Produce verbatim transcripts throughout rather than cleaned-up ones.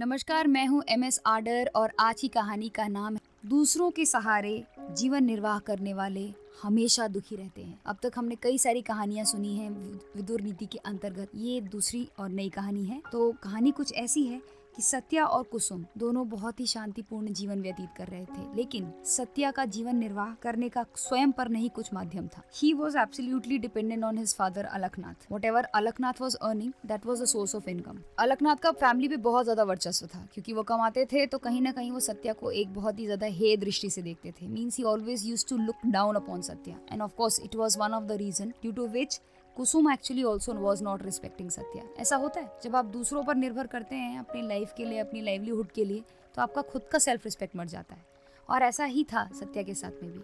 नमस्कार, मैं हूं एम एस आडर और आज की कहानी का नाम है दूसरों के सहारे जीवन निर्वाह करने वाले हमेशा दुखी रहते हैं। अब तक हमने कई सारी कहानियां सुनी हैं विदुर नीति के अंतर्गत, ये दूसरी और नई कहानी है। तो कहानी कुछ ऐसी है कि सत्या और कुसुम दोनों बहुत ही शांतिपूर्ण जीवन व्यतीत कर रहे थे, लेकिन सत्या का जीवन निर्वाह करने का स्वयं पर नहीं कुछ माध्यम था। He was absolutely dependent on his father Alaknath. Whatever Alaknath was earning, that was the source of income। Alaknath का फैमिली पे बहुत ज्यादा वर्चस्व था, क्योंकि वो कमाते थे तो कहीं ना कहीं वो सत्या को एक बहुत ही ज्यादा हे दृष्टि से देखते थे। Means he always used to look down upon Satya, and of course it was one of the reason due to which Kusum actually also was not respecting Satya. ऐसा होता है जब आप दूसरों पर निर्भर करते हैं अपनी लाइफ के लिए, अपनी लाइवलीहुड के लिए, तो आपका खुद का सेल्फ रिस्पेक्ट मर जाता है। और ऐसा ही था सत्या के साथ में भी।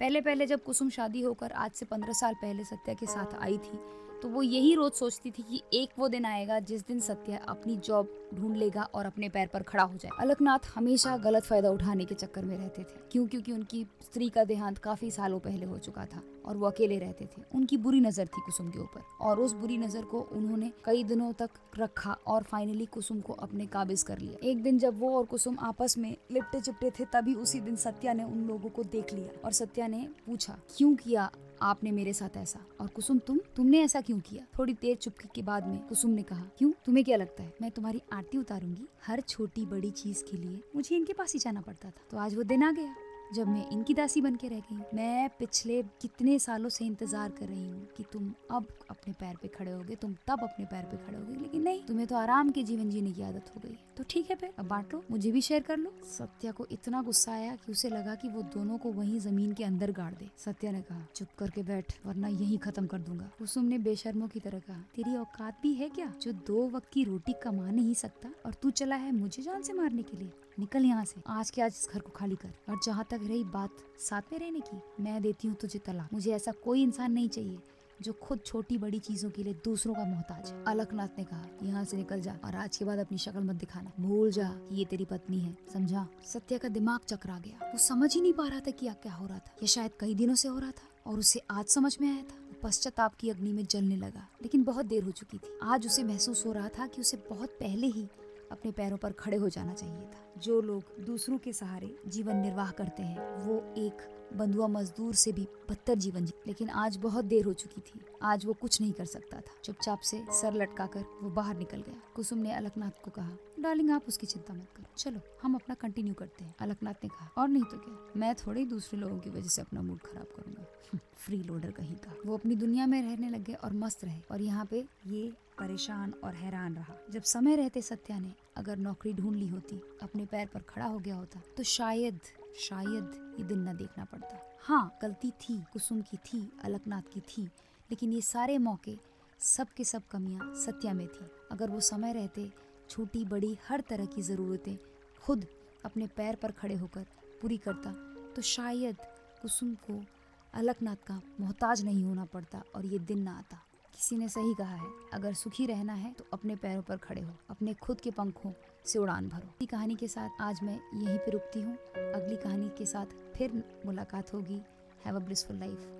पहले पहले जब कुसुम शादी होकर आज से पंद्रह साल पहले सत्या के साथ आई थी, तो वो यही रोज़ सोचती थी कि एक वो दिन आएगा जिस दिन सत्या अपनी जॉब ढूंढ लेगा और अपने पैर पर खड़ा हो जाए। अलकनाथ हमेशा गलत फ़ायदा उठाने के चक्कर में रहते थे। क्यों? क्योंकि उनकी स्त्री का देहांत काफ़ी सालों पहले हो चुका था और वो अकेले रहते थे। उनकी बुरी नज़र थी कुसुम के ऊपर, और उस बुरी नज़र को उन्होंने कई दिनों तक रखा और फाइनली कुसुम को अपने काबिज कर लिया। एक दिन जब वो और कुसुम आपस में लिपटे चिपटे थे, तभी उसी दिन सत्या ने उन लोगों को देख लिया और सत्या ने पूछा, क्यों किया आपने मेरे साथ ऐसा? और कुसुम, तुम तुमने ऐसा क्यों किया? थोड़ी देर चुपकी के बाद में कुसुम ने कहा, क्यों? तुम्हें क्या लगता है मैं तुम्हारी आरती उतारूंगी? हर छोटी बड़ी चीज के लिए मुझे इनके पास ही जाना पड़ता था, तो आज वो दिन आ गया जब मैं इनकी दासी बन के रह गई। मैं पिछले कितने सालों से इंतजार कर रही हूँ कि तुम अब अपने पैर पे खड़े होगे, तुम तब अपने पैर पे खड़े होगे, लेकिन नहीं, तुम्हें तो आराम के जीवन जीने की आदत हो गई। तो ठीक है फिर, अब बांट लो, मुझे भी शेयर कर लो। सत्या को इतना गुस्सा आया कि उसे लगा कि वो दोनों को वहीं जमीन के अंदर गाड़ दे। सत्या ने कहा, चुप करके बैठ वरना यहीं खत्म कर दूंगा। कुसुम ने बेशर्मों की तरह कहा, तेरी औकात भी है क्या जो दो वक्त की रोटी कमा नहीं सकता, और तू चला है मुझे जान से मारने के लिए? निकल यहाँ से, आज के आज इस घर को खाली कर। और जहाँ तक रही बात साथ में रहने की, मैं देती हूँ तुझे तलाक। मुझे ऐसा कोई इंसान नहीं चाहिए जो खुद छोटी बड़ी चीजों के लिए दूसरों का मोहताज है। अलकनाथ ने कहा, यहाँ से निकल जा और आज के बाद अपनी शक्ल मत दिखाना, भूल जा कि ये तेरी पत्नी है, समझा? सत्या का दिमाग चकरा गया, वो समझ ही नहीं पा रहा था कि क्या हो रहा था। यह शायद कई दिनों से हो रहा था और उसे आज समझ में आया था। पश्चाताप की अग्नि में जलने लगा, लेकिन बहुत देर हो चुकी थी। आज उसे महसूस हो रहा था कि उसे बहुत पहले ही अपने पैरों पर खड़े हो जाना चाहिए था। जो लोग दूसरों के सहारे जीवन निर्वाह करते हैं, वो एक बंधुआ मजदूर से भी बदतर जीवन जी। लेकिन आज बहुत देर हो चुकी थी, आज वो कुछ नहीं कर सकता था। चुपचाप से सर लटकाकर वो बाहर निकल गया। कुसुम ने अलकनाथ को कहा, डार्लिंग आप उसकी चिंता मत करो, चलो हम अपना कंटिन्यू करते हैं। अलकनाथ ने कहा, और नहीं तो क्या, मैं थोड़े दूसरे लोगों की वजह से अपना मूड खराब करूंगा, फ्री लोडर कहीं का। वो अपनी दुनिया में रहने लग गए और मस्त रहे, और यहाँ पे ये परेशान और हैरान रहा। जब समय रहते सत्या ने अगर नौकरी ढूंढ ली होती, अपने पैर पर खड़ा हो गया होता, तो शायद शायद ये दिन न देखना पड़ता। हाँ, गलती थी, कुसुम की थी, अलकनाथ की थी, लेकिन ये सारे मौके, सब के सब कमियाँ सत्या में थी। अगर वो समय रहते छोटी बड़ी हर तरह की ज़रूरतें खुद अपने पैर पर खड़े होकर पूरी करता, तो शायद कुसुम को अलकनाथ का मोहताज नहीं होना पड़ता और ये दिन ना आता। किसी ने सही कहा है, अगर सुखी रहना है तो अपने पैरों पर खड़े हो, अपने खुद के पंखों से उड़ान भरो। इसी कहानी के साथ आज मैं यहीं पे रुकती हूँ। अगली कहानी के साथ फिर मुलाकात होगी। Have a blissful life.